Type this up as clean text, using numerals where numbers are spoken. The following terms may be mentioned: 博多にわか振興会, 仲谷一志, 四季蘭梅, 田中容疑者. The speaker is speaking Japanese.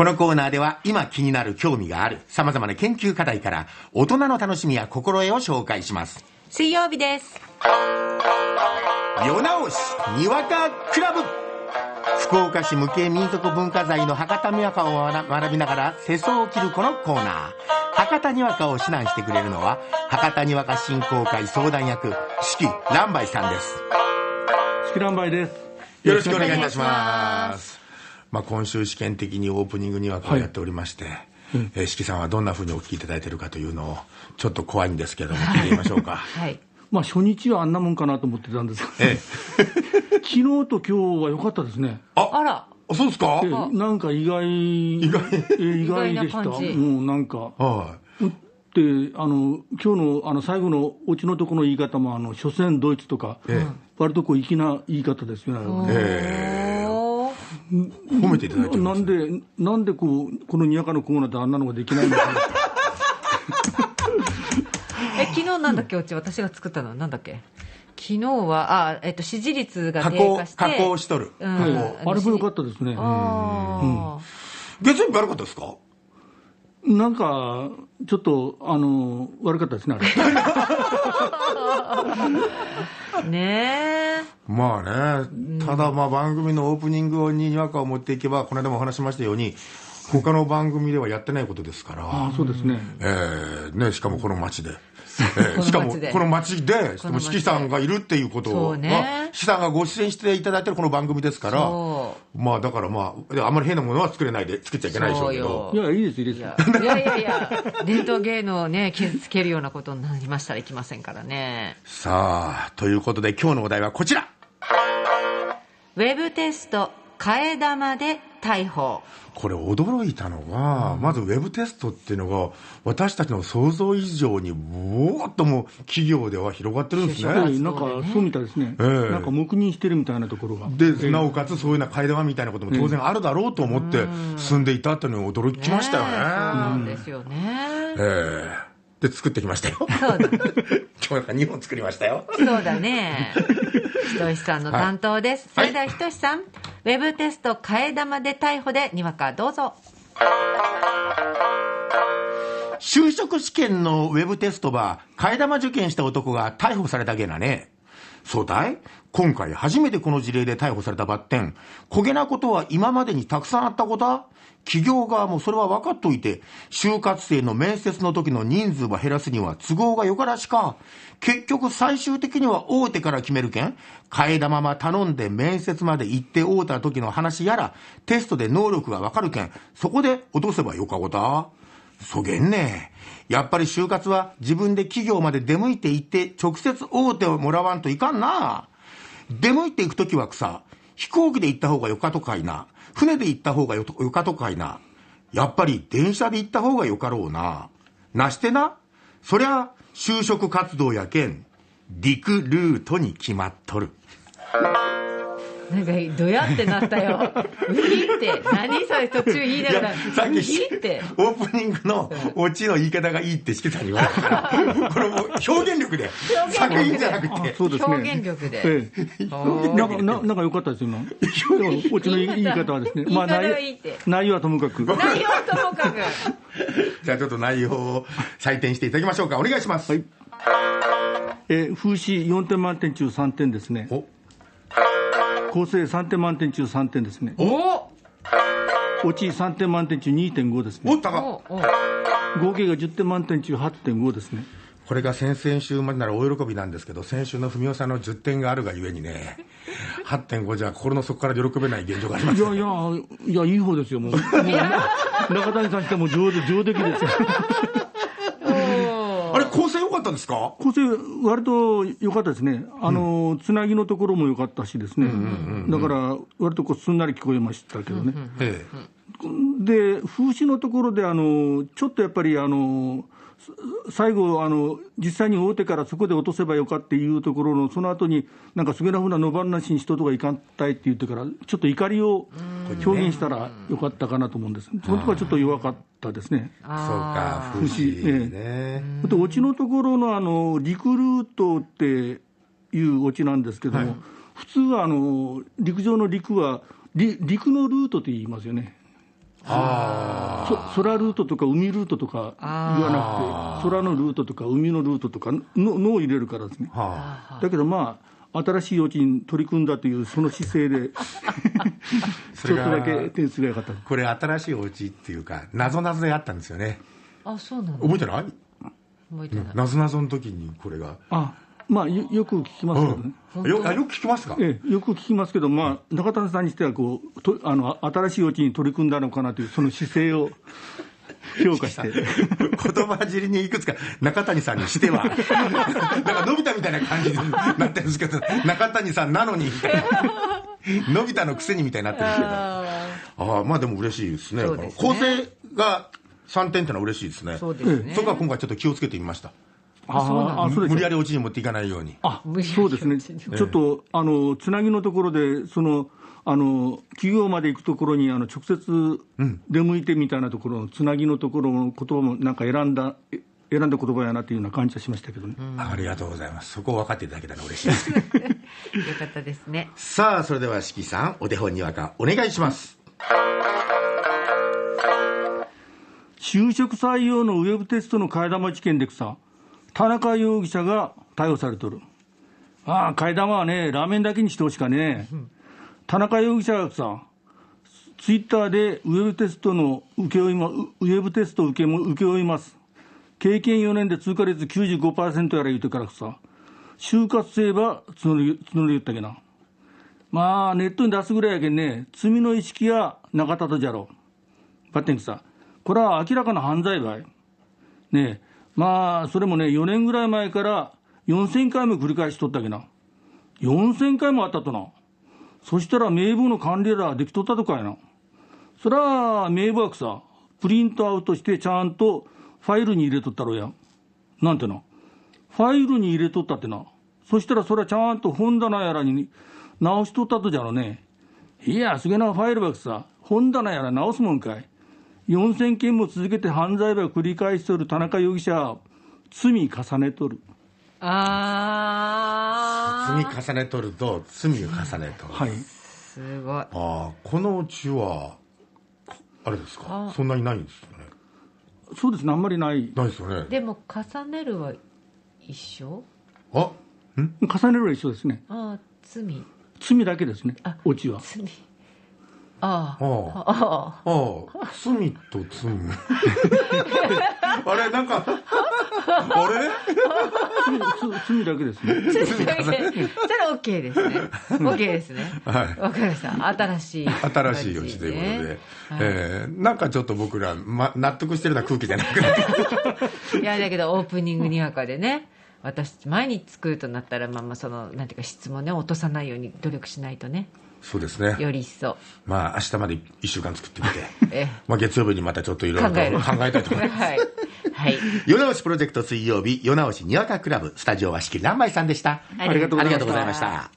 このコーナーでは今気になる興味がある様々な研究課題から大人の楽しみや心得を紹介します。水曜日です。夜直しにわかクラブ。福岡市無形民俗文化財の博多にわかを学びながら世相を切るこのコーナー。博多にわかを指南してくれるのは博多にわか振興会相談役四季蘭梅さんです。四季蘭梅です。よろしくお願いいたします。今週試験的にオープニングにわかをやっておりまして、はい、四季さんはどんな風にお聞きいただいているかというのをちょっと怖いんですけども聞いてみましょうか。はい、初日はあんなもんかなと思ってたんですけど、昨日と今日は良かったですね。あら、そうですか。なんか意外でした。もうなんか、はい、って今日の最後のオチのとこの言い方も所詮ドイツとか、割とこう粋な言い方ですよね。褒めていただいてます。なんでこのにわかのコーナーであんなのができないのかな。昨日なんだっけ、うち私が作ったのはなんだっけ。昨日は支持率が低下して加工しとる、あれも良かったですね。月曜日悪かったですか。なんかちょっと悪かったですね、あれ。ねえ、ただ番組のオープニングににわかを持っていけば、この間もお話しましたように他の番組ではやってないことですから。そうですね。ね、しかもこの街で、しかもこの街で四季さんがいるっていうことを、四季さんがご出演していただいてるこの番組ですから、だからあんまり変なものは作っちゃいけないでしょうけど。いやいいです。伝統芸能をね、傷つけるようなことになりましたらいけませんからね。さあ、ということで今日のお題はこちら。ウェブテスト替え玉で逮捕。これ驚いたのが、まずウェブテストっていうのが私たちの想像以上にぼーっとも企業では広がってるんですね。なんかそうみたいですね。なんか黙認してるみたいなところがで、なおかつそういうような替え玉みたいなことも当然あるだろうと思って進んでいたっていうのに驚きましたよね。そうですよね。で作ってきましたよ。そうだ。今日2本作りましたよ。そうだね。ひとしさんの担当です。それではひとしさん、ウェブテスト替え玉で逮捕でにわか、どうぞ。就職試験のウェブテストば替え玉受験した男が逮捕されたげなね。そうだい、今回初めてこの事例で逮捕されたばってん、こげなことは今までにたくさんあったこと。企業側もそれは分かっといて、就活生の面接の時の人数は減らすには都合がよからしか。結局最終的には大手から決めるけん、替え玉ま頼んで面接まで行って会うた時の話やら、テストで能力が分かるけん、そこで落とせばよかごた。そげんね、やっぱり就活は自分で企業まで出向いて行って直接大手をもらわんといかんな。出向いていく時は草、飛行機で行った方がよかとかいな、船で行った方がよかとかいな、やっぱり電車で行った方がよかろうな。なしてな、そりゃ就職活動やけんリクルートに決まっとる。なんかドヤってなったよ。ウヒって何それ、途中言いながらさっきってオープニングのオチの言い方がいいってしきさんに言われたから。これも表現力で、作品じゃなくて表現力で。なんか良かったですよ、今。オチの言い方はですね、内容はともかく。じゃあちょっと内容を採点していただきましょうか。お願いします。風刺4点満点中3点ですね。構成3点満点中3点ですね。落ち3点満点中 2.5 ですね。合計が10点満点中 8.5 ですね。これが先々週までなら大喜びなんですけど、先週の文雄さんの10点があるがゆえにね、8.5 じゃ心の底から喜べない現状があります、ね。いい方ですよ、もう。中谷さんしても上出来ですよ。構成良かったですか。構成割と良かったですね。つなぎのところも良かったしですね、だから割とすんなり聞こえましたけどね。で、風刺のところでちょっとやっぱり最後実際に大手からそこで落とせばよかっていうところの、その後になんかすげえなふうな野放しにしととかいかんたいって言ってから、ちょっと怒りを表現したらよかったかなと思うんです。そのところはちょっと弱かったですね。そうか、風刺ね。オチのところのリクルートっていうオチなんですけども、普通は陸上の陸は陸のルートと言いますよね。空ルートとか海ルートとか言わなくて、空のルートとか海のルートとかのを入れるからですね。だけどまあ新しい用地に取り組んだというその姿勢でちょっとだけ点数が良かった。これ新しい用地っていうか謎々であったんですよね。あ、そうなんだ。覚えてない？覚えてない。謎々の時にこれがまあ、よく聞きますけどね、うん、よく聞きますか、よく聞きますけど、まあ、中谷さんにしてはこうと新しいお家に取り組んだのかなというその姿勢を評価して言葉尻にいくつか中谷さんにしてはなんかのび太みたいな感じになってるんですけど中谷さんなのにみたいなのび太のくせにみたいになってるんですけどまあでも嬉しいですね。構成が3点ってのは嬉しいですね。そうですね。そこは今回ちょっと気をつけてみました。無理やりお家に持っていかないように。そうですね。ちょっとつなぎのところで企業まで行くところに直接出向いてみたいなところのつなぎのところの言葉もなんか選んだ言葉やなというような感じはしましたけどね。ありがとうございます。そこを分かっていただけたら嬉しいです。よかったですね。さあそれでは四季さんお手本にわかお願いします。就職採用のウェブテストの替え玉事件で草。田中容疑者が逮捕されとる。ああ、替え玉はね、ラーメンだけにしてほしかね。田中容疑者がさ、ツイッターでウェブテストを請け負います。経験4年で通過率 95% やら言うてからさ、就活すれば募り言ったけな。まあ、ネットに出すぐらいやけんね、罪の意識はなかったとじゃろう。ばってんくさ、これは明らかな犯罪ばい。ねえ。まあそれもね4年ぐらい前から4000回も繰り返しとったけな。4000回もあったとな。そしたら名簿の管理らできとったとかやな。そら名簿はさプリントアウトしてちゃんとファイルに入れとったろやなんてな。ファイルに入れとったってな。そしたらそらちゃんと本棚やらに直しとったとじゃろね。いやすげえな。ファイルばくさ本棚やら直すもんかい。4000件も続けて犯罪ば繰り返しとる田中容疑者は罪重ねとる。罪重ねとると罪を重ねとる。はい。すごい。このうちはあれですか。そんなにないんですよね。そうですね。あんまりないですよね。でも重ねるは一緒。重ねるは一緒ですね。罪だけですね。オチは。罪。罪と罪あれなんかあれ罪だけですね。罪だけそれ OK ですね。 OK ですね。はい、分かりました。新しい用紙ということで、なんかちょっと僕ら、納得してるような空気じゃなくていやだけどオープニングにわかでね、私毎日作るとなったらそのなんていうか質もね落とさないように努力しないとね。そうですね。より一層明日まで1週間作ってみて、月曜日にまたちょっといろいろと考えたいと思いますはい、はい、夜直しプロジェクト水曜日夜直しにわかクラブ、スタジオは四季乱舞さんでした。ありがとうございました。